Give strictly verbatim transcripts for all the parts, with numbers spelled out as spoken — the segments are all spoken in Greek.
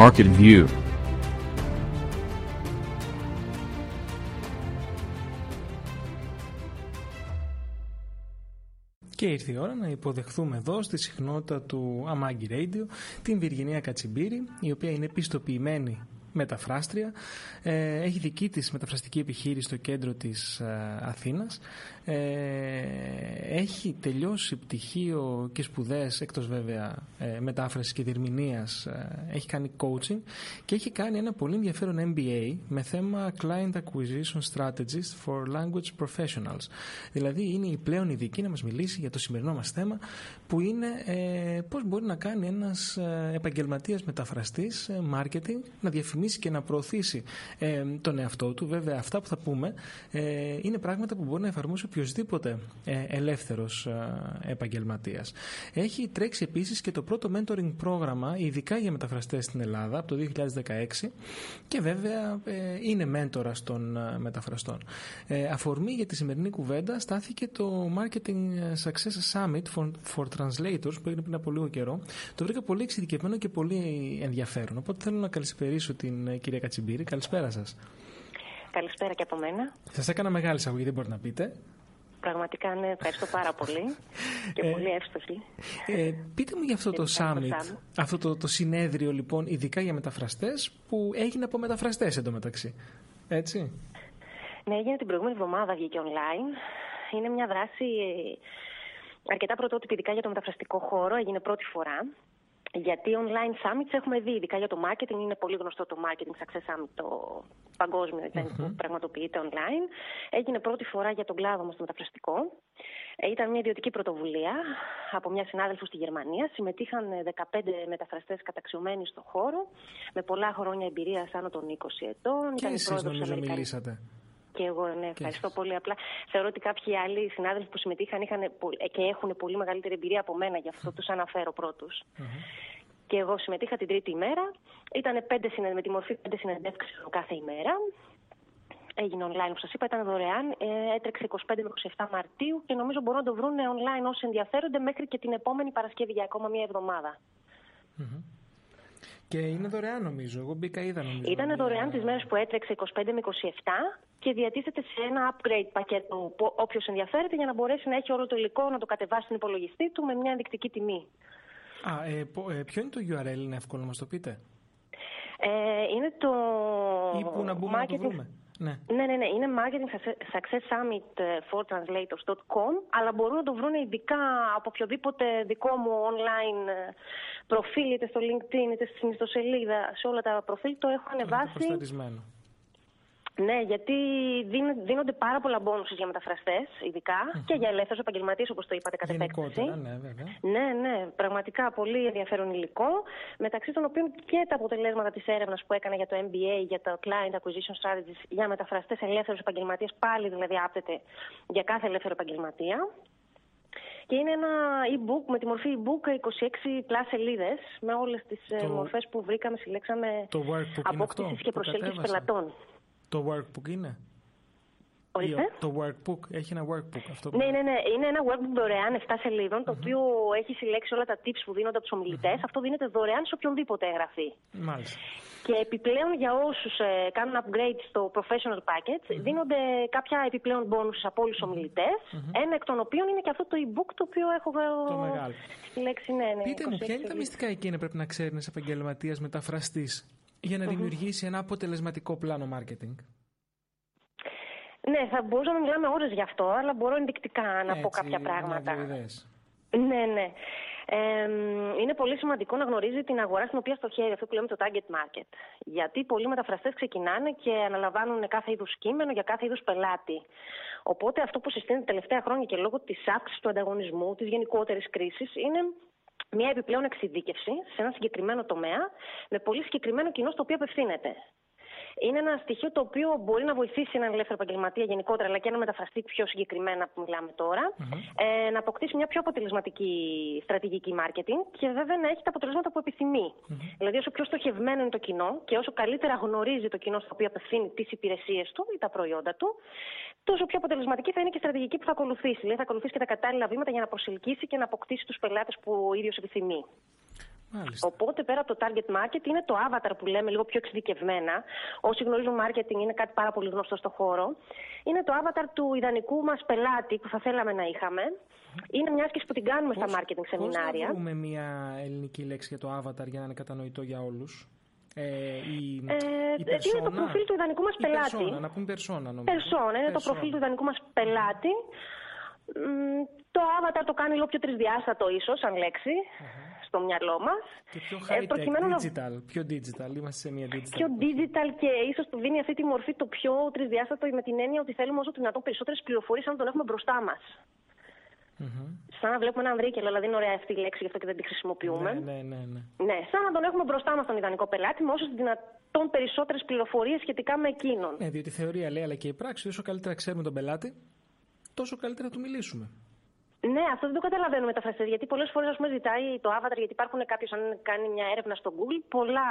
Market View. Και ήρθε η ώρα να υποδεχθούμε εδώ στη συχνότητα του Amagi Radio την Βιργινία Κατσιμπίρη, η οποία είναι πιστοποιημένη μεταφράστρια, έχει δική της μεταφραστική επιχείρηση στο κέντρο της Αθήνας, έχει τελειώσει πτυχίο και σπουδές εκτός βέβαια μετάφρασης και διερμηνίας, έχει κάνει coaching και έχει κάνει ένα πολύ ενδιαφέρον εμ μπι έι με θέμα Client Acquisition Strategies for Language Professionals. Δηλαδή είναι η πλέον ειδική να μας μιλήσει για το σημερινό μας θέμα, που είναι πώς μπορεί να κάνει ένας επαγγελματίας μεταφραστής marketing να διαφημίσει και να προωθήσει ε, τον εαυτό του. Βέβαια, αυτά που θα πούμε ε, είναι πράγματα που μπορεί να εφαρμόσει οποιοσδήποτε ε, ελεύθερος ε, επαγγελματίας. Έχει τρέξει επίσης και το πρώτο mentoring πρόγραμμα ειδικά για μεταφραστές στην Ελλάδα από το δύο χιλιάδες δεκαέξι και βέβαια ε, είναι μέντορας των ε, μεταφραστών. Ε, αφορμή για τη σημερινή κουβέντα στάθηκε το Marketing Success Summit for, for Translators που έγινε πριν από λίγο καιρό. Το βρήκα πολύ εξειδικευμένο και πολύ ενδιαφέρον. Οπότε θέλω να καλησπερίσω την κυρία Κατσιμπίρη. Καλησπέρα σας. Καλησπέρα και από μένα. Σας έκανα μεγάλη εισαγωγή, δεν μπορείτε να πείτε. Πραγματικά, ναι, ευχαριστώ πάρα πολύ και πολύ εύστοχη. Ε, πείτε μου για αυτό το summit, αυτό το, το συνέδριο λοιπόν, ειδικά για μεταφραστές, που έγινε από μεταφραστές εντωμεταξύ. Έτσι. Ναι, έγινε την προηγούμενη εβδομάδα, βγήκε online. Είναι μια δράση αρκετά πρωτότυπη, ειδικά για το μεταφραστικό χώρο, έγινε πρώτη φορά. Γιατί online summits έχουμε δει, ειδικά για το marketing, είναι πολύ γνωστό το Marketing Success Summit, το παγκόσμιο event mm-hmm. που πραγματοποιείται online. Έγινε πρώτη φορά για τον κλάδο μας το μεταφραστικό. Ε, ήταν μια ιδιωτική πρωτοβουλία από μια συνάδελφο στη Γερμανία. Συμμετείχαν δεκαπέντε μεταφραστές καταξιωμένοι στο χώρο, με πολλά χρόνια εμπειρία άνω των είκοσι ετών. Και εσείς νομίζω μιλήσατε. Και εγώ, ναι, ευχαριστώ πολύ. Απλά θεωρώ ότι κάποιοι άλλοι συνάδελφοι που συμμετείχαν είχαν και έχουν πολύ μεγαλύτερη εμπειρία από μένα, γι' αυτό τους αναφέρω πρώτους. Mm-hmm. Και εγώ συμμετείχα την τρίτη ημέρα. Ήταν πέντε συνε... με τη μορφή πέντε συνεντεύξεων κάθε ημέρα. Έγινε online, όπως σας είπα, ήταν δωρεάν. Ε, έτρεξε είκοσι πέντε με είκοσι εφτά Μαρτίου και νομίζω μπορούν να το βρουν online όσοι ενδιαφέρονται μέχρι και την επόμενη Παρασκευή για ακόμα μία εβδομάδα. Mm-hmm. Και είναι δωρεάν, νομίζω. Εγώ μπήκα, είδα νομίζω. Ήταν δωρεάν τις μέρες που έτρεξε είκοσι πέντε με είκοσι εφτά και διατίθεται σε ένα upgrade πακέτο που όποιος ενδιαφέρεται για να μπορέσει να έχει όλο το υλικό, να το κατεβάσει στον υπολογιστή του με μια ενδεικτική τιμή. Α, ε, ποιο είναι το γιου αρ ελ, είναι εύκολο να μας το πείτε? Ε, είναι το... Ή που να μπούμε marketing... να το βρούμε. Ναι. ναι, ναι, ναι. Είναι Marketing Success Summit for Translators τελεία com, αλλά μπορούν να το βρουν ειδικά από οποιοδήποτε δικό μου online προφίλ, είτε στο LinkedIn, είτε στην ιστοσελίδα, σε όλα τα προφίλ το έχω ανεβάσει. Ναι, γιατί δίνονται πάρα πολλά μπόνους για μεταφραστές, ειδικά mm-hmm. και για ελεύθερους επαγγελματίες, όπως το είπατε κατ' επέκταση. Ναι, βέβαια. Ναι, ναι, πραγματικά πολύ ενδιαφέρον υλικό. Μεταξύ των οποίων και τα αποτελέσματα της έρευνας που έκανα για το εμ μπι έι, για το Client Acquisition Strategies για μεταφραστές ελεύθερους επαγγελματίες, πάλι δηλαδή άπτεται για κάθε ελεύθερο επαγγελματία. Και είναι ένα e-book με τη μορφή e-book είκοσι έξι πλάς σελίδες με όλες τις το... μορφές που βρήκαμε, συλλέξαμε απόκτησης και προσέλκυσης πελατών. Το workbook είναι. Ορίστε. Το workbook, έχει ένα workbook αυτό. Ναι, ναι, ναι. Είναι ένα workbook δωρεάν εφτά σελίδων, mm-hmm. το οποίο έχει συλλέξει όλα τα tips που δίνονται από τους ομιλητές. Mm-hmm. Αυτό δίνεται δωρεάν σε οποιονδήποτε εγγραφή. Μάλιστα. Και επιπλέον για όσους ε, κάνουν upgrade στο professional package, mm-hmm. δίνονται κάποια επιπλέον bonus από όλους τους mm-hmm. ομιλητές, mm-hmm. ένα εκ των οποίων είναι και αυτό το e-book το οποίο έχω συλλέξει. Ναι, ναι, πείτε μου, ποια είναι τα μυστικά εκείνα πρέπει να ξέρει ένας επαγγελματίας μεταφραστής για να mm-hmm. δημιουργήσει ένα αποτελεσματικό πλάνο marketing? Ναι, θα μπορούσαμε να μιλάμε ώρες γι' αυτό, αλλά μπορώ ενδεικτικά να Έτσι, πω κάποια πράγματα. Ναι, ναι. Ε, είναι πολύ σημαντικό να γνωρίζει την αγορά στην οποία στοχεύει, αυτό που λέμε το target market. Γιατί πολλοί μεταφραστές ξεκινάνε και αναλαμβάνουν κάθε είδους κείμενο για κάθε είδους πελάτη. Οπότε αυτό που συστήνεται τα τελευταία χρόνια και λόγω της αύξησης του ανταγωνισμού, της γενικότερης κρίσης, είναι μια επιπλέον εξειδίκευση σε ένα συγκεκριμένο τομέα με πολύ συγκεκριμένο κοινό στο οποίο απευθύνεται. Είναι ένα στοιχείο το οποίο μπορεί να βοηθήσει έναν ελεύθερο επαγγελματία γενικότερα, αλλά και έναν μεταφραστή πιο συγκεκριμένα που μιλάμε τώρα, mm-hmm. ε, να αποκτήσει μια πιο αποτελεσματική στρατηγική marketing και βέβαια να έχει τα αποτελέσματα που επιθυμεί. Mm-hmm. Δηλαδή, όσο πιο στοχευμένο είναι το κοινό και όσο καλύτερα γνωρίζει το κοινό στο οποίο απευθύνει τις υπηρεσίες του ή τα προϊόντα του, τόσο πιο αποτελεσματική θα είναι και η στρατηγική που θα ακολουθήσει. Δηλαδή, θα ακολουθήσει και τα κατάλληλα βήματα για να προσελκύσει και να αποκτήσει τους πελάτες που ο ίδιος επιθυμεί. Μάλιστα. Οπότε πέρα από το target market είναι το avatar που λέμε λίγο πιο εξειδικευμένα. Όσοι γνωρίζουν marketing είναι κάτι πάρα πολύ γνωστό στο χώρο. Είναι το avatar του ιδανικού μας πελάτη που θα θέλαμε να είχαμε. Είναι μια άσκηση που την κάνουμε πώς, στα marketing σεμινάρια. Πώς να βρούμε μια ελληνική λέξη για το avatar για να είναι κατανοητό για όλους? Ε, η, ε, η persona, είναι το προφίλ του ιδανικού μας πελάτη. Persona, να πούμε persona, νομίζω. Persona, είναι persona. Το προφίλ του ιδανικού μας πελάτη. Mm, το avatar το κάνει λίγο πιο τρισδιάστατο ίσως, σαν λέξη, uh-huh. στο μυαλό μας. Και πιο high-tech, ε, digital, να... πιο digital, είμαστε σε μια digital. Πιο digital και ίσως του δίνει αυτή τη μορφή το πιο τρισδιάστατο με την έννοια ότι θέλουμε όσο το δυνατόν περισσότερες πληροφορίες αν τον έχουμε μπροστά μας. Mm-hmm. Σαν να βλέπουμε έναν βρίκελο, δηλαδή είναι ωραία αυτή η λέξη, γι' αυτό και δεν τη χρησιμοποιούμε. Ναι, ναι, ναι, ναι. ναι σαν να τον έχουμε μπροστά μας τον ιδανικό πελάτη, με όσο δυνατόν περισσότερες πληροφορίες σχετικά με εκείνον. Ναι, διότι η θεωρία λέει, αλλά και η πράξη, όσο καλύτερα ξέρουμε τον πελάτη, τόσο καλύτερα του μιλήσουμε. Ναι, αυτό δεν το καταλαβαίνουμε τα φραστές, γιατί πολλές φορές ας πούμε, ζητάει το avatar, γιατί υπάρχουν κάποιος, αν κάνει μια έρευνα στο Google, πολλά,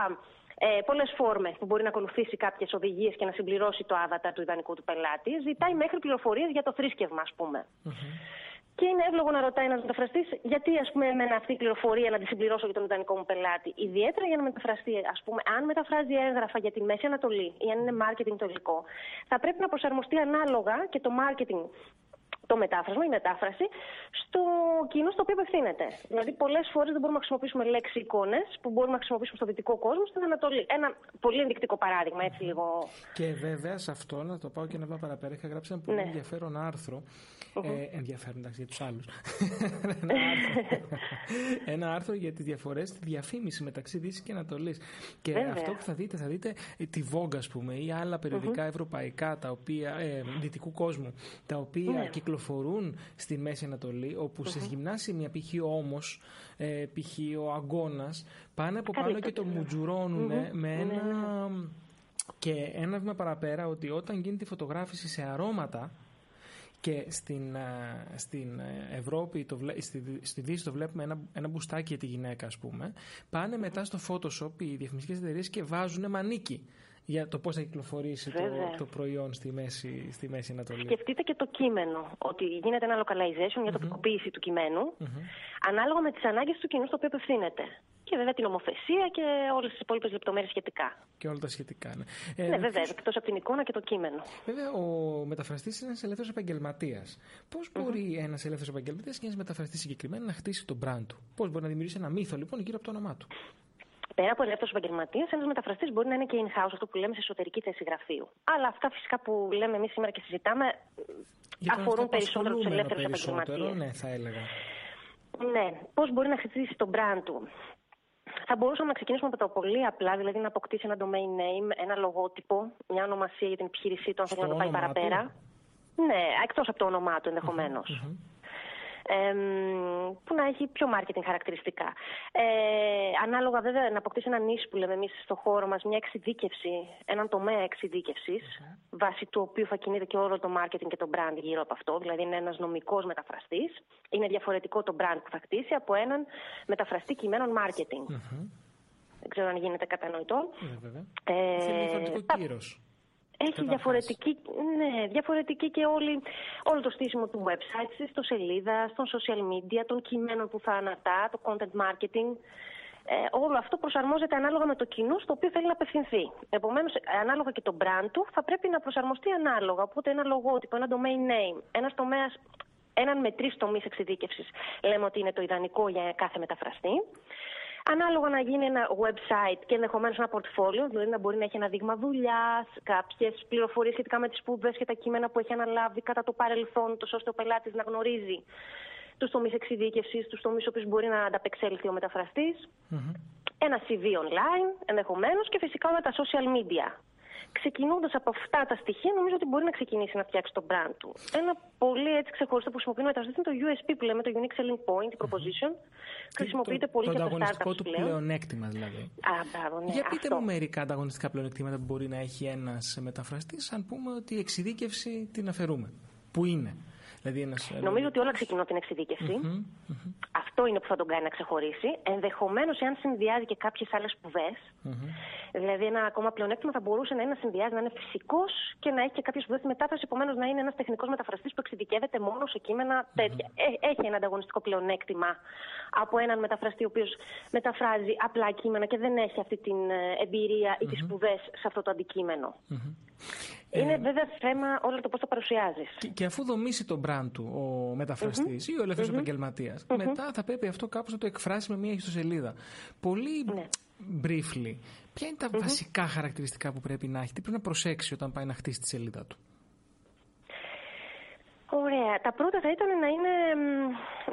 ε, πολλές φόρμες που μπορεί να ακολουθήσει κάποιες οδηγίες και να συμπληρώσει το avatar του ιδανικού του πελάτη, ζητάει μέχρι πληροφορίες για το θρήσκευμα, ας πούμε. Mm-hmm. Και είναι εύλογο να ρωτάει ένας μεταφραστής, γιατί ας πούμε εμένα αυτή η πληροφορία να τη συμπληρώσω για τον ιδανικό μου πελάτη. Ιδιαίτερα για να μεταφραστεί, ας πούμε, αν μεταφράζει έγγραφα για τη Μέση Ανατολή ή αν είναι marketing το υλικό, θα πρέπει να προσαρμοστεί ανάλογα και το marketing, το μετάφρασμα, η μετάφραση, στο κοινό στο οποίο απευθύνεται. Δηλαδή, πολλές φορές δεν μπορούμε να χρησιμοποιήσουμε λέξεις εικόνες που μπορούμε να χρησιμοποιήσουμε στο δυτικό κόσμο, στην Ανατολή. Ένα πολύ ενδεικτικό παράδειγμα, έτσι λίγο. Και βέβαια σε αυτό, να το πάω και να πάω παραπέρα, είχα γράψει ένα πολύ ναι. ενδιαφέρον άρθρο. Uh-huh. Ε, ενδιαφέρον, εντάξει, για τους άλλους. ένα, άρθρο. ένα άρθρο για τις διαφορές στη διαφήμιση μεταξύ Δύσης και Ανατολής. Και βέβαια. Αυτό που θα δείτε, θα δείτε τη Vogue, ας πούμε, ή άλλα περιοδικά uh-huh. ευρωπαϊκά, τα οποία, ε, δυτικού κόσμου, τα οποία yeah. κυκλοφορούν. Φορούν στη Μέση Ανατολή, όπου mm-hmm. σε γυμνά σημεία, π.χ. Όμος, ε, π.χ. ο Αγκώνας, πάνε από πάνω και το μουτζουρώνουν mm-hmm. με ένα. Mm-hmm. Και ένα βήμα παραπέρα, ότι όταν γίνεται η φωτογράφηση σε αρώματα και στην, στην Ευρώπη, το βλέ, στη, στη Δύση το βλέπουμε ένα, ένα μπουστάκι για τη γυναίκα, ας πούμε, πάνε μετά στο Photoshop οι διαφημιστικές εταιρείες και βάζουν μανίκι για το πώς θα κυκλοφορήσει το, το προϊόν στη μέση, στη μέση Ανατολή. Σκεφτείτε και το κείμενο, ότι γίνεται ένα localization για τοπικοποίηση mm-hmm. του κειμένου, mm-hmm. ανάλογα με τις ανάγκες του κοινού στο οποίο απευθύνεται. Και βέβαια την νομοθεσία και όλες τις υπόλοιπες λεπτομέρειες σχετικά. Και όλα τα σχετικά, ναι. Ε, ναι, βέβαια, πώς... εκτός από την εικόνα και το κείμενο. Βέβαια, ο μεταφραστής είναι ένας ελεύθερος επαγγελματίας. Πώς mm-hmm. μπορεί ένας ελεύθερος επαγγελματίας και ένας μεταφραστής συγκεκριμένα να χτίσει τον brand του? Πώς μπορεί να δημιουργήσει ένα μύθο, λοιπόν, γύρω από το όνομά του? Πέρα από ελεύθερος επαγγελματίας, ένας μεταφραστής μπορεί να είναι και in-house, αυτό που λέμε σε εσωτερική θέση γραφείου. Αλλά αυτά φυσικά που λέμε εμείς σήμερα και συζητάμε αφορούν περισσότερο τους ελεύθερους επαγγελματίες. Ναι, θα έλεγα. Ναι, πώς μπορεί να χτίσει τον brand του. Θα μπορούσαμε να ξεκινήσουμε από το πολύ απλά, δηλαδή να αποκτήσει ένα domain name, ένα λογότυπο, μια ονομασία για την επιχείρησή του, αν θέλει να το πάει παραπέρα. Του. Ναι, εκτός από το όνομά του ενδεχομένως. Mm-hmm. Ε, που να έχει πιο marketing χαρακτηριστικά. Ε, ανάλογα βέβαια να αποκτήσει ένα niche που λέμε εμείς στο χώρο μας, μια εξειδίκευση, έναν τομέα εξειδίκευσης, okay. βάσει του οποίου θα κινείται και όλο το marketing και το brand γύρω από αυτό. Δηλαδή είναι ένας νομικός μεταφραστής. Είναι διαφορετικό το brand που θα χτίσει από έναν μεταφραστή κειμένων marketing. Mm-hmm. Δεν ξέρω αν γίνεται κατανοητό. Mm-hmm. Ε, Θέλει διαφορετικό τα... κύρος. Έχει διαφορετική, ναι, διαφορετική και όλη, όλο το στήσιμο του website, της ιστοσελίδας, των social media, των κειμένων που θα ανατά, το content marketing. Ε, όλο αυτό προσαρμόζεται ανάλογα με το κοινό στο οποίο θέλει να απευθυνθεί. Επομένως, ανάλογα και το brand του θα πρέπει να προσαρμοστεί ανάλογα. Οπότε ένα λογότυπο, ένα domain name, ένας τομέας, έναν με τρεις τομείς εξειδίκευσης, λέμε ότι είναι το ιδανικό για κάθε μεταφραστή. Ανάλογα να γίνει ένα website και ενδεχομένως ένα portfolio, δηλαδή να μπορεί να έχει ένα δείγμα δουλειάς, κάποιες πληροφορίες σχετικά με τις σπουδές και τα κείμενα που έχει αναλάβει κατά το παρελθόν, τόσο ώστε ο πελάτης να γνωρίζει τους τομείς εξειδίκευσης, τους τομείς που μπορεί να ανταπεξέλθει ο μεταφραστής, mm-hmm. ένα σι βι online ενδεχομένως και φυσικά όλα τα social media. Ξεκινώντας από αυτά τα στοιχεία, νομίζω ότι μπορεί να ξεκινήσει να φτιάξει το brand του. Ένα πολύ έτσι ξεχωριστό που χρησιμοποιεί ο μεταφραστής είναι το γιου ες πι που λέμε, το Unique Selling Point, η Proposition. Mm-hmm. Χρησιμοποιείται το, πολύ το και από τα startups. Το ανταγωνιστικό του πλεονέκτημα, δηλαδή. Α, μπράβο, ναι, για πείτε αυτό. Μου μερικά ανταγωνιστικά πλεονέκτηματα που μπορεί να έχει ένας μεταφραστής, αν πούμε ότι η εξειδίκευση την αφαιρούμε. Πού είναι? Δηλαδή ένας... Νομίζω ότι όλα ξεκινούν την εξειδίκευση. Mm-hmm, mm-hmm. Αυτό είναι που θα τον κάνει να ξεχωρίσει. Ενδεχομένως, εάν συνδυάζει και κάποιες άλλες σπουδές, mm-hmm. δηλαδή ένα ακόμα πλεονέκτημα θα μπορούσε να είναι να συνδυάζει, να είναι φυσικός και να έχει και κάποιες σπουδές στη μετάφραση. Επομένως, να είναι ένας τεχνικός μεταφραστής που εξειδικεύεται μόνο σε κείμενα τέτοια. Mm-hmm. Έχει ένα ανταγωνιστικό πλεονέκτημα από έναν μεταφραστή ο οποίος μεταφράζει απλά κείμενα και δεν έχει αυτή την εμπειρία ή τις mm-hmm. σπουδές σε αυτό το αντικείμενο. Mm-hmm. Είναι ε, βέβαια θέμα όλο το πώς το παρουσιάζεις. Και, και αφού δομήσει τον brand του ο μεταφραστής mm-hmm. ή ο ελεύθερος mm-hmm. επαγγελματίας, mm-hmm. μετά θα πρέπει αυτό κάπως να το εκφράσει με μια ιστοσελίδα. Πολύ ναι. briefly, ποια είναι τα mm-hmm. βασικά χαρακτηριστικά που πρέπει να έχει, τι πρέπει να προσέξει όταν πάει να χτίσει τη σελίδα του? Ωραία. Τα πρώτα θα ήταν να, είναι,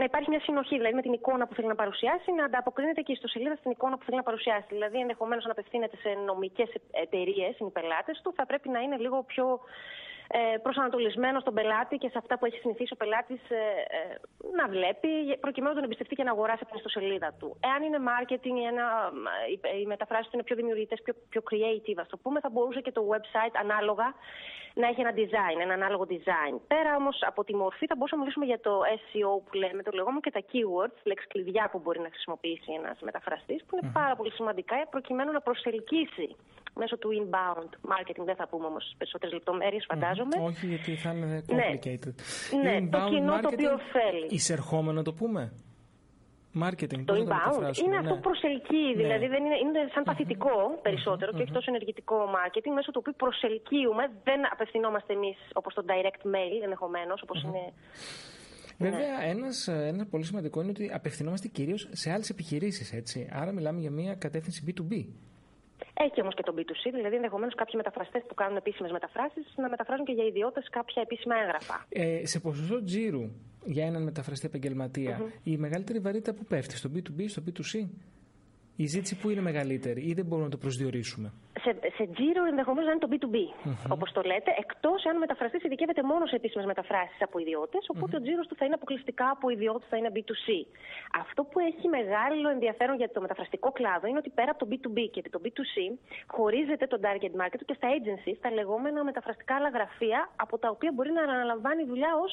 να υπάρχει μια συνοχή, δηλαδή με την εικόνα που θέλει να παρουσιάσει, να ανταποκρίνεται και η ιστοσελίδα στην εικόνα που θέλει να παρουσιάσει. Δηλαδή, ενδεχομένως να απευθύνεται σε νομικές εταιρείες, οι πελάτες του, θα πρέπει να είναι λίγο πιο ε, προσανατολισμένο στον πελάτη και σε αυτά που έχει συνηθίσει ο πελάτης ε, ε, να βλέπει, προκειμένου να τον εμπιστευτεί και να αγοράσει από την ιστοσελίδα του. Εάν είναι marketing ή ένα, οι μεταφράσεις του είναι πιο δημιουργητές, πιο, πιο creative, ας το πούμε, θα μπορούσε και το website ανάλογα να έχει ένα design, ένα ανάλογο design. Πέρα όμως από τη μορφή θα μπορούσαμε να μιλήσουμε για το ες ι ο που λέμε, το λεγόμενο, και τα keywords, λέξεις κλειδιά που μπορεί να χρησιμοποιήσει ένας μεταφραστής, που είναι πάρα πολύ σημαντικά προκειμένου να προσελκύσει μέσω του inbound marketing. Δεν θα πούμε όμως περισσότερες λεπτομέρειες, φαντάζομαι. Όχι, γιατί θα είναι complicated. Ναι, ναι, το κοινό το οποίο θέλει. Εισερχόμενο το πούμε. Marketing, το inbound είναι ναι. αυτό που προσελκύει, ναι. δηλαδή δεν είναι, είναι σαν παθητικό mm-hmm. περισσότερο mm-hmm. και όχι τόσο ενεργητικό marketing, μέσω του οποίου προσελκύουμε, δεν απευθυνόμαστε εμείς όπως το direct mail ενδεχομένως, όπως mm-hmm. είναι... Βέβαια, ναι. ένας, ένα πολύ σημαντικό είναι ότι απευθυνόμαστε κυρίως σε άλλες επιχειρήσεις, έτσι. Άρα μιλάμε για μια κατεύθυνση μπι του μπι. Έχει όμως και το μπι του σι, δηλαδή ενδεχομένως κάποιοι μεταφραστές που κάνουν επίσημες μεταφράσεις να μεταφράζουν και για ιδιώτες κάποια επίσημα έγγραφα. Ε, σε ποσοστό τζίρου για έναν μεταφραστή επαγγελματία, mm-hmm. η μεγαλύτερη βαρύτητα που πέφτει, στο μπι του μπι, στο μπι του σι, η ζήτηση που είναι μεγαλύτερη ή δεν μπορούμε να το προσδιορίσουμε? Σε, σε τζίρο ενδεχομένως να είναι το μπι του μπι, mm-hmm. όπως το λέτε, εκτός αν ο μεταφραστής ειδικεύεται μόνο σε επίσημες μεταφράσεις από ιδιώτες, οπότε mm-hmm. ο τζίρος του θα είναι αποκλειστικά από ιδιώτες, θα είναι μπι του σι. Αυτό που έχει μεγάλο ενδιαφέρον για το μεταφραστικό κλάδο είναι ότι πέρα από το μπι του μπι και το μπι του σι χωρίζεται το target market και στα agencies, τα λεγόμενα μεταφραστικά άλλα γραφεία, από τα οποία μπορεί να αναλαμβάνει δουλειά ως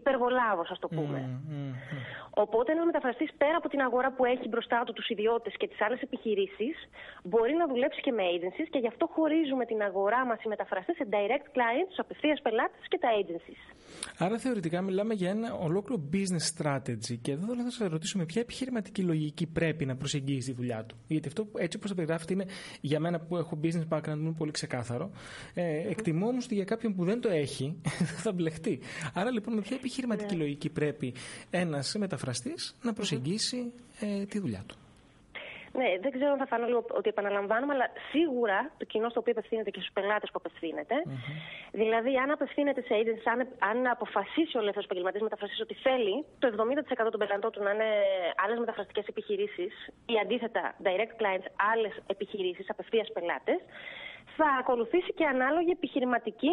υπεργολάβος, ας το πούμε. Mm-hmm. Οπότε ένας μεταφραστής πέρα από την αγορά που έχει μπροστά του, τους ιδιώτες και τις άλλες επιχειρήσεις, μπορεί να δουλέψει και με agencies. Και γι' αυτό χωρίζουμε την αγορά μας οι μεταφραστές σε direct clients, τους απευθείας πελάτες και τα agencies. Άρα θεωρητικά μιλάμε για ένα ολόκληρο business strategy. Και εδώ θα σας ρωτήσουμε ποια επιχειρηματική λογική πρέπει να προσεγγίζει τη δουλειά του. Γιατί αυτό έτσι όπως το περιγράφεται είναι για μένα που έχω business background μου πολύ ξεκάθαρο. Ε, εκτιμώ όμως ότι για κάποιον που δεν το έχει θα μπλεχτεί. Άρα λοιπόν με ποια επιχειρηματική ναι. λογική πρέπει ένας μεταφραστής να προσεγγίσει ε, τη δουλειά του? Ναι, δεν ξέρω αν θα φανώ λίγο ότι επαναλαμβάνουμε, αλλά σίγουρα το κοινό στο οποίο απευθύνεται και στους πελάτες που απευθύνεται. Mm-hmm. Δηλαδή, αν απευθύνεται σε agencies, αν, αν αποφασίσει ο ελεύθερος επαγγελματίας μεταφραστής ότι θέλει το εβδομήντα τοις εκατό των πελατών του να είναι άλλες μεταφραστικές επιχειρήσεις ή αντίθετα direct clients, άλλες επιχειρήσεις, απευθείας πελάτες, θα ακολουθήσει και ανάλογη επιχειρηματική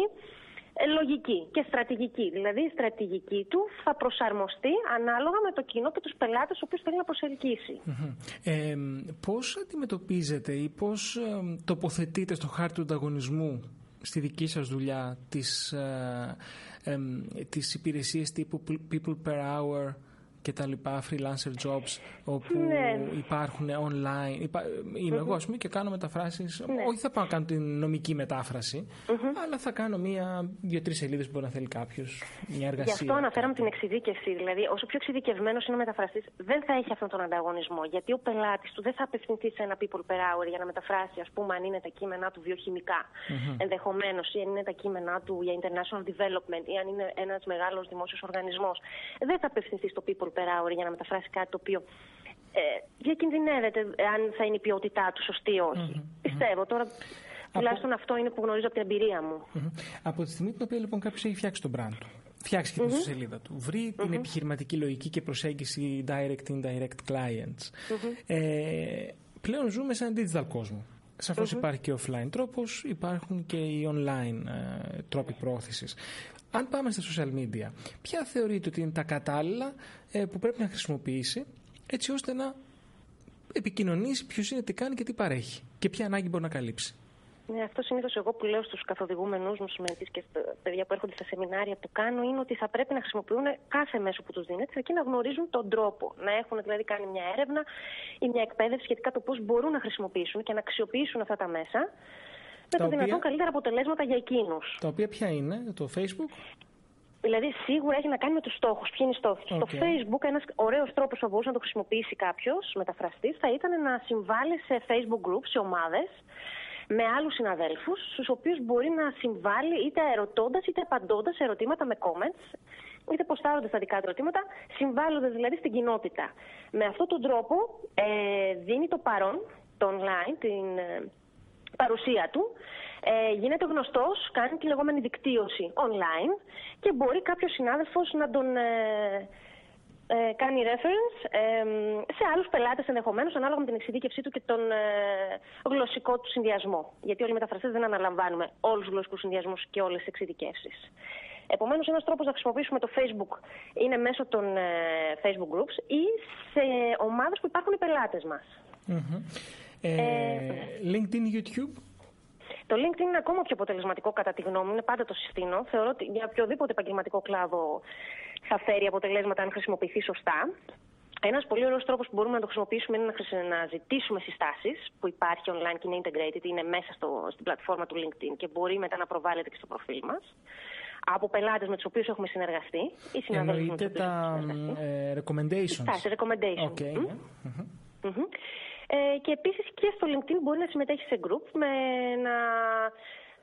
λογική και στρατηγική. Δηλαδή, η στρατηγική του θα προσαρμοστεί ανάλογα με το κοινό και τους πελάτες ο οποίος θέλει να προσελκύσει. Mm-hmm. Ε, πώς αντιμετωπίζετε ή πώς ε, τοποθετείτε στο χάρτη του ανταγωνισμού στη δική σας δουλειά τις, ε, ε, τις υπηρεσίες τύπου people per hour και τα λοιπά, freelancer jobs, όπου ναι. υπάρχουν online. Υπά... Είμαι mm-hmm. εγώ, ας πούμε, και κάνω μεταφράσεις. Ναι. Όχι θα πάω να κάνω την νομική μετάφραση, mm-hmm. αλλά θα κάνω μία, δύο-τρεις σελίδες που μπορεί να θέλει κάποιος, μια εργασία. Γι' αυτό αναφέραμε την εξειδίκευση. Δηλαδή, όσο πιο εξειδικευμένος είναι ο μεταφραστής, δεν θα έχει αυτόν τον ανταγωνισμό. Γιατί ο πελάτης του δεν θα απευθυνθεί σε ένα people per hour για να μεταφράσει, ας πούμε, αν είναι τα κείμενά του βιοχημικά, mm-hmm. ενδεχομένως, ή αν είναι τα κείμενά του για international development, ή αν είναι ένας μεγάλος δημόσιος οργανισμός. Δεν θα απευθυνθεί στο people για να μεταφράσει κάτι το οποίο ε, διακινδυνεύεται αν θα είναι η ποιότητά του σωστή ή όχι. Mm-hmm. Πιστεύω τώρα, από... τουλάχιστον αυτό είναι που γνωρίζω από την εμπειρία μου. Mm-hmm. Από τη στιγμή την οποία λοιπόν κάποιος έχει φτιάξει τον brand του, φτιάξει και την mm-hmm. σελίδα του, βρει mm-hmm. την επιχειρηματική λογική και προσέγγιση direct-indirect clients, mm-hmm. ε, πλέον ζούμε σε έναν digital κόσμο. Σαφώς mm-hmm. υπάρχει και offline τρόπος, υπάρχουν και οι online ε, τρόποι προώθησης. Αν πάμε στα social media, ποια θεωρείτε ότι είναι τα κατάλληλα ε, που πρέπει να χρησιμοποιήσει έτσι ώστε να επικοινωνήσει ποιος είναι, τι κάνει και τι παρέχει και ποια ανάγκη μπορεί να καλύψει? Ναι, αυτό συνήθως εγώ που λέω στους καθοδηγούμενους μου συμμετείς και στα παιδιά που έρχονται στα σεμινάρια που κάνω είναι ότι θα πρέπει να χρησιμοποιούν κάθε μέσο που τους δίνεται, αρκεί να γνωρίζουν τον τρόπο. Να έχουν δηλαδή κάνει μια έρευνα ή μια εκπαίδευση σχετικά το πώς μπορούν να χρησιμοποιήσουν και να αξιοποιήσουν αυτά τα μέσα με τα το δυνατόν καλύτερα αποτελέσματα για εκείνους. Τα οποία ποια είναι, το Facebook? Δηλαδή, σίγουρα έχει να κάνει με τους στόχους. Ποιοι είναι οι στόχοι. Okay. Στο Facebook, ένας ωραίος τρόπος που μπορούσε να το χρησιμοποιήσει κάποιος μεταφραστής θα ήταν να συμβάλλει σε Facebook groups, σε ομάδες, με άλλους συναδέλφους, στους οποίους μπορεί να συμβάλλει είτε ερωτώντας είτε απαντώντας σε ερωτήματα με comments, είτε ποστάροντας τα δικά του ερωτήματα, συμβάλλοντας δηλαδή στην κοινότητα. Με αυτόν τον τρόπο ε, δίνει το παρόν, το online, την ε, παρουσία του. Ε, γίνεται γνωστός, κάνει τη λεγόμενη δικτύωση online και μπορεί κάποιος συνάδελφος να τον ε, ε, κάνει reference ε, σε άλλους πελάτες ενδεχομένως, ανάλογα με την εξειδίκευσή του και τον ε, γλωσσικό του συνδυασμό. Γιατί όλοι οι μεταφραστές δεν αναλαμβάνουμε όλους τους γλωσσικούς συνδυασμούς και όλες τις εξειδικεύσεις. Επομένως, ένας τρόπος να χρησιμοποιήσουμε το Facebook είναι μέσω των ε, Facebook groups ή σε ομάδες που υπάρχουν οι πελάτες μας. Mm-hmm. ε, ε, LinkedIn, YouTube. Το LinkedIn είναι ακόμα πιο αποτελεσματικό κατά τη γνώμη μου, είναι πάντα το συστήνω. Θεωρώ ότι για οποιοδήποτε επαγγελματικό κλάδο θα φέρει αποτελέσματα αν χρησιμοποιηθεί σωστά. Ένας πολύ ωραίος τρόπος που μπορούμε να το χρησιμοποιήσουμε είναι να ζητήσουμε συστάσεις που υπάρχει online και είναι integrated, είναι μέσα στο, στην πλατφόρμα του LinkedIn και μπορεί μετά να προβάλλεται και στο προφίλ μας. Από πελάτες με τους οποίους έχουμε συνεργαστεί ή συναδέλφους με τους οποίους έχουμε συνεργαστεί. Ε, recommendations. Συστάσεις, recommendations. Okay. Mm. Mm-hmm. Mm-hmm. Ε, και επίσης και στο LinkedIn μπορεί να συμμετέχει σε group, με, να,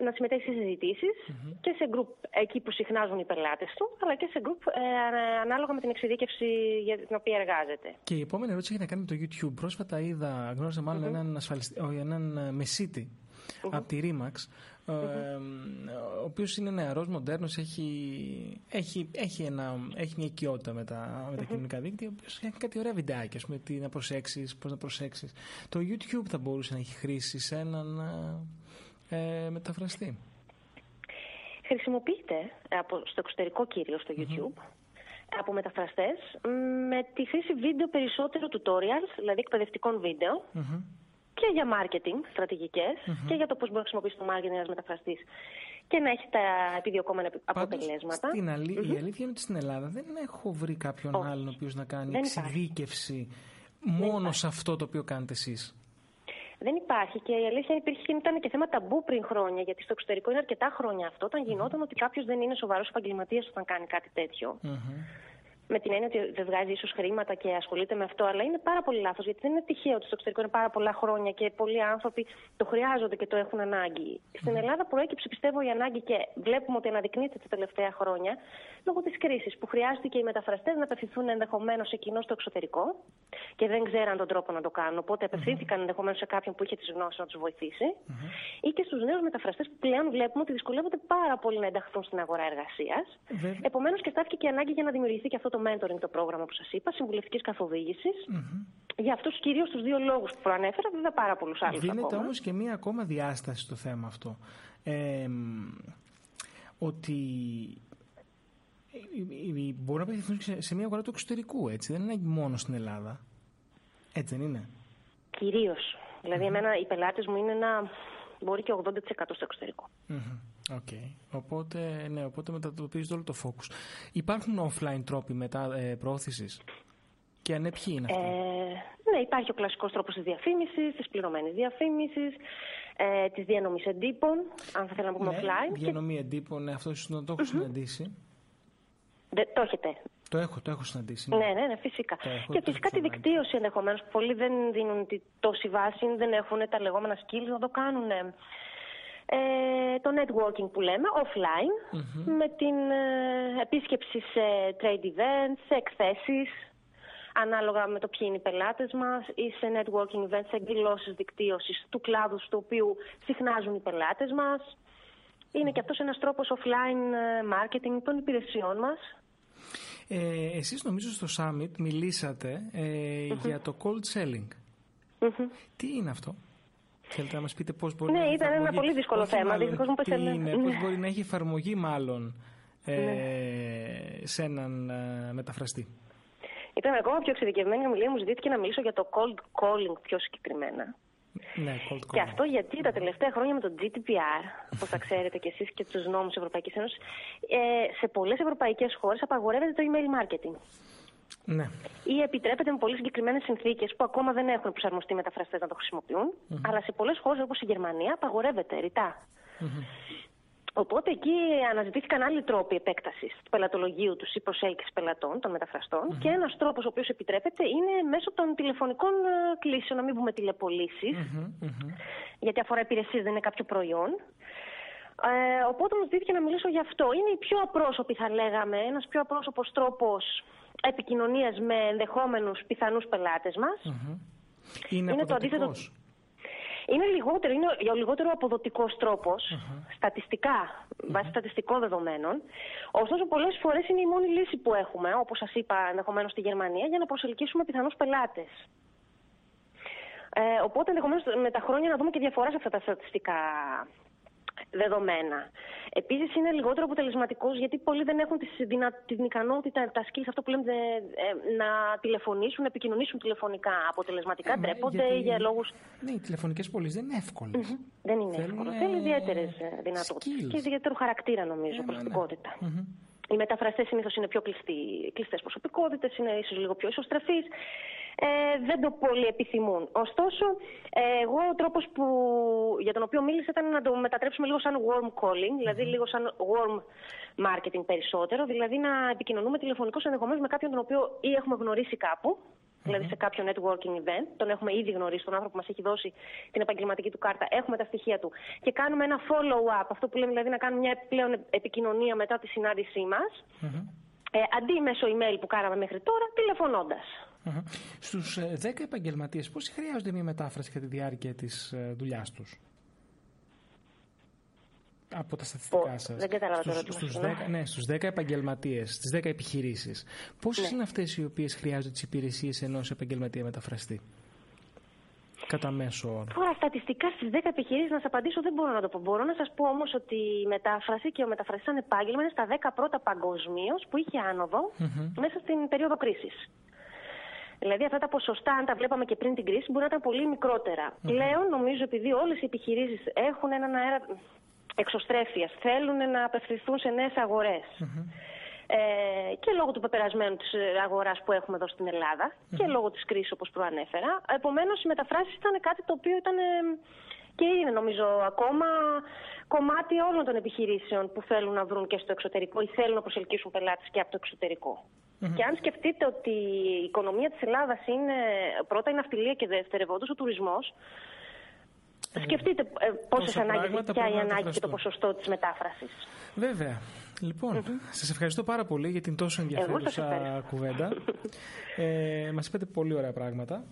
να συμμετέχει σε συζητήσεις mm-hmm. και σε group εκεί που συχνάζουν οι πελάτες του, αλλά και σε group ε, ανάλογα με την εξειδίκευση για την οποία εργάζεται. Και η επόμενη ερώτηση έχει να κάνει με το YouTube. Πρόσφατα είδα, γνώριζα μάλλον mm-hmm. έναν, ασφαλιστη... oh, έναν μεσίτη mm-hmm. από τη Remax, mm-hmm. ε, ο οποίος είναι νεαρός, μοντέρνος, έχει, έχει, έχει, ένα, έχει μια οικειότητα με τα, με τα mm-hmm. κοινωνικά δίκτυα, ο οποίος έχει κάτι ωραία βιντεάκια, ας πούμε, τι να προσέξεις, πώς να προσέξεις. Το YouTube θα μπορούσε να έχει χρήση σε έναν ε, μεταφραστή? Χρησιμοποιείται από, στο εξωτερικό κύριο στο YouTube. Mm-hmm. από μεταφραστές με τη χρήση βίντεο περισσότερο tutorials, δηλαδή εκπαιδευτικών βίντεο mm-hmm. και για marketing στρατηγικές mm-hmm. και για το πώς μπορεί να χρησιμοποιήσει το marketing ένας μεταφραστής και να έχει τα επιδιωκόμενα αποτελέσματα. Πάντως, αλή... mm-hmm. η αλήθεια είναι ότι στην Ελλάδα δεν έχω βρει κάποιον Όχι. άλλον ο οποίος να κάνει δεν εξειδίκευση υπάρχει. μόνο σε αυτό το οποίο κάνετε εσείς. Δεν υπάρχει και η αλήθεια υπήρχε και ήταν και θέμα ταμπού πριν χρόνια, γιατί στο εξωτερικό είναι αρκετά χρόνια αυτό. Όταν γινόταν ότι κάποιος δεν είναι σοβαρός επαγγελματίας όταν κάνει κάτι τέτοιο. Mm-hmm. Με την έννοια ότι δεν βγάζει ίσως χρήματα και ασχολείται με αυτό, αλλά είναι πάρα πολύ λάθος, γιατί δεν είναι τυχαίο ότι στο εξωτερικό είναι πάρα πολλά χρόνια και πολλοί άνθρωποι το χρειάζονται και το έχουν ανάγκη. Mm-hmm. Στην Ελλάδα προέκυψε, πιστεύω, η ανάγκη και βλέπουμε ότι αναδεικνύεται τα τελευταία χρόνια λόγω της κρίσης που χρειάστηκε οι μεταφραστές να απευθυνθούν ενδεχομένως σε κοινό στο εξωτερικό και δεν ξέραν τον τρόπο να το κάνουν. Οπότε απευθύνθηκαν mm-hmm. ενδεχομένως σε κάποιον που είχε τις γνώσεις να τους βοηθήσει mm-hmm. ή και στους νέους μεταφραστές που πλέον βλέπουμε ότι δυσκολεύονται πάρα πολύ να ενταχθούν στην αγορά εργασίας. Mm-hmm. Επομένως και στάθηκε και ανάγκη για να δημιουργηθεί και αυτό το mentoring, το πρόγραμμα που σας είπα, συμβουλευτικής καθοδήγησης. Mm-hmm. Για αυτούς κυρίως τους δύο λόγους που προανέφερα, βέβαια πάρα πολλούς άλλους. Γίνεται όμως και μία ακόμα διάσταση στο θέμα αυτό. Ε, ότι μπορούν να απευθυνθούν σε μία αγορά του εξωτερικού, έτσι. Δεν είναι μόνο στην Ελλάδα. Έτσι δεν είναι? Κυρίως. Δηλαδή, mm-hmm. εμένα, οι πελάτες μου είναι ένα, μπορεί και ογδόντα τοις εκατό στο εξωτερικό. Mm-hmm. Okay. Οπότε, ναι, οπότε μετατοπίζεται όλο το focus. Υπάρχουν offline τρόποι μετά ε, προώθησης? Και αν ναι, ποιοι είναι αυτοί? Ε, ναι, υπάρχει ο κλασικός τρόπος της διαφήμισης, της πληρωμένης διαφήμισης, ε, της διανομής εντύπων, αν θα θέλω να πούμε ναι, offline. Διανομή και... εντύπων, ναι, αυτό ίσως να το έχω mm-hmm. συναντήσει. Δε, το έχετε. Το έχω, το έχω συναντήσει. Ναι, ναι, ναι φυσικά. Το έχω, και φυσικά τη δικτύωση ενδεχομένως. Πολλοί δεν δίνουν τόση βάση, δεν έχουν τα λεγόμενα skills να το κάνουν. Ε, το networking που λέμε, offline, mm-hmm. με την ε, επίσκεψη σε trade events, σε εκθέσεις, ανάλογα με το ποιοι είναι οι πελάτες μας, ή σε networking events, σε εκδηλώσεις δικτύωσης του κλάδου στο οποίο συχνάζουν οι πελάτες μας. Είναι mm-hmm. και αυτός ένας τρόπος offline marketing των υπηρεσιών μας. Ε, εσείς νομίζω στο summit μιλήσατε ε, mm-hmm. για το cold selling. Mm-hmm. Τι είναι αυτό? Θέλετε να μας πείτε πώς μπορεί, ναι, να, ήταν εφαρμογή... ένα πολύ δύσκολο όχι θέμα. Μάλλον, δυσκολο τι είναι, πώς ναι. μπορεί να έχει εφαρμογή μάλλον ε, ναι. σε έναν ε, μεταφραστή. Ήταν ακόμα πιο εξειδικευμένη ομιλία, μου ζητήθηκε να μιλήσω για το cold calling πιο συγκεκριμένα. Ναι, cold calling. Και αυτό γιατί τα τελευταία χρόνια με το τζι ντι πι αρ, όπως θα ξέρετε και εσείς και τους νόμους της Ευρωπαϊκής Ένωσης, ε, σε πολλές ευρωπαϊκές χώρες απαγορεύεται το email marketing. Ναι. Ή επιτρέπεται με πολύ συγκεκριμένες συνθήκες που ακόμα δεν έχουν προσαρμοστεί οι μεταφραστές να το χρησιμοποιούν, mm-hmm. αλλά σε πολλές χώρες όπως η Γερμανία απαγορεύεται ρητά. Mm-hmm. Οπότε εκεί αναζητήθηκαν άλλοι τρόποι επέκτασης του πελατολογίου τους ή προσέλκυσης πελατών, των μεταφραστών. Mm-hmm. Και ένας τρόπος ο οποίος επιτρέπεται είναι μέσω των τηλεφωνικών κλήσεων, να μην πούμε τηλεπολύσεις, mm-hmm. γιατί αφορά υπηρεσίες, δεν είναι κάποιο προϊόν. Ε, οπότε μου ζητήθηκε να μιλήσω γι' αυτό. Είναι η πιο απρόσωπη, θα λέγαμε, ένας πιο απρόσωπος τρόπος επικοινωνίας με ενδεχόμενους πιθανούς πελάτες μας. Mm-hmm. Είναι, είναι το αντίθετο. Είναι, λιγότερο, είναι ο λιγότερο αποδοτικός τρόπος, uh-huh. στατιστικά, uh-huh. βάσει στατιστικών δεδομένων. Ωστόσο, πολλές φορές είναι η μόνη λύση που έχουμε, όπως σας είπα, ενδεχομένως στη Γερμανία, για να προσελκύσουμε πιθανούς πελάτες. Ε, οπότε, ενδεχομένως με τα χρόνια να δούμε και διαφορά σε αυτά τα στατιστικά δεδομένα. Επίσης, είναι λιγότερο αποτελεσματικός, γιατί πολλοί δεν έχουν την ικανότητα, τα skills, αυτό που λέμε, να τηλεφωνήσουν, να επικοινωνήσουν τηλεφωνικά αποτελεσματικά, ε, ντρέπονται γιατί... για λόγους. Ναι, οι τηλεφωνικές πωλήσεις δεν είναι εύκολες. Mm-hmm. Δεν είναι Θέλουν... εύκολο. Θέλει ιδιαίτερες δυνατότητες και ιδιαίτερο χαρακτήρα, νομίζω, yeah, προσωπικότητα. Yeah, yeah. Οι μεταφραστές συνήθως είναι πιο κλειστές προσωπικότητες, είναι ίσως λίγο πιο ισοστρεφείς. Ε, δεν το πολύ επιθυμούν. Ωστόσο, ε, εγώ ο τρόπος που, για τον οποίο μίλησα ήταν να το μετατρέψουμε λίγο σαν warm calling, δηλαδή λίγο σαν warm marketing περισσότερο, δηλαδή να επικοινωνούμε τηλεφωνικώς ενδεχομένως με κάποιον τον οποίο ή έχουμε γνωρίσει κάπου, δηλαδή σε κάποιο networking event, τον έχουμε ήδη γνωρίσει, τον άνθρωπο που μας έχει δώσει την επαγγελματική του κάρτα, έχουμε τα στοιχεία του και κάνουμε ένα follow-up, αυτό που λέμε, δηλαδή να κάνουμε μια επιπλέον επικοινωνία μετά τη συνάντησή μας, ε, αντί μέσω email που κάναμε μέχρι τώρα, τηλεφωνώντας. Στους δέκα επαγγελματίες, πόσοι χρειάζονται μια μετάφραση κατά τη διάρκεια της δουλειάς τους? Από τα στατιστικά σας. Δεν κατάλαβα τώρα τι μας είπατε. Ναι, στους δέκα επαγγελματίες, στις δέκα επιχειρήσεις, πόσες είναι αυτές οι οποίες χρειάζονται τις υπηρεσίες ενός επαγγελματία μεταφραστή? Κατά μέσο όρο. Τώρα, στατιστικά στις δέκα επιχειρήσεις να σας απαντήσω δεν μπορώ να το πω. Μπορώ να σας πω όμως ότι η μετάφραση και ο μεταφραστής σαν επάγγελμα είναι στα δέκα πρώτα παγκοσμίως που είχε άνοδο mm-hmm. μέσα στην περίοδο κρίσης. Δηλαδή, αυτά τα ποσοστά, αν τα βλέπαμε και πριν την κρίση, μπορεί να ήταν πολύ μικρότερα. Mm-hmm. Πλέον, νομίζω, επειδή όλες οι επιχειρήσεις έχουν έναν αέρα εξωστρέφειας, θέλουν να απευθυνθούν σε νέες αγορές. Mm-hmm. Ε, και λόγω του πεπερασμένου της αγοράς που έχουμε εδώ στην Ελλάδα mm-hmm. και λόγω της κρίσης, όπως προανέφερα. Επομένως, οι μεταφράσεις ήταν κάτι το οποίο ήταν ε, και είναι, νομίζω, ακόμα κομμάτι όλων των επιχειρήσεων που θέλουν να βρουν και στο εξωτερικό ή θέλουν να προσελκύσουν πελάτες και από το εξωτερικό. Mm-hmm. Και αν σκεφτείτε ότι η οικονομία της Ελλάδας είναι πρώτα η ναυτιλία και δευτερευόντως ο τουρισμός, mm-hmm. σκεφτείτε ε, πόσες ανάγκες και ποια η ανάγκη και το ποσοστό της μετάφρασης. Βέβαια. Λοιπόν, mm-hmm. σας ευχαριστώ πάρα πολύ για την τόσο ενδιαφέρουσα κουβέντα. ε, μας είπατε πολύ ωραία πράγματα.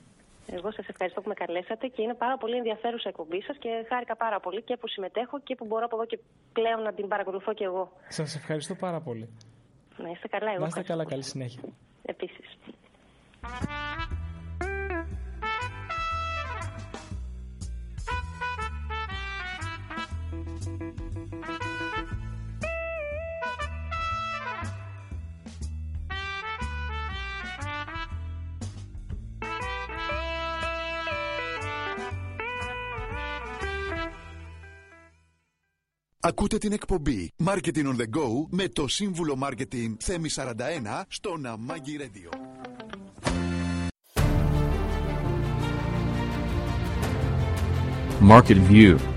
Εγώ σας ευχαριστώ που με καλέσατε και είναι πάρα πολύ ενδιαφέρουσα η εκπομπή σας και χάρηκα πάρα πολύ και που συμμετέχω και που μπορώ από εδώ και πλέον να την παρακολουθώ και εγώ. Σας ευχαριστώ πάρα πολύ. Να είστε καλά, εγώ. Να είστε καλά, καλή συνέχεια. Επίσης. Ακούτε την εκπομπή Marketing on the Go με το σύμβουλο Marketing Θέμη σαράντα ένα στο Amagi Radio. Market View.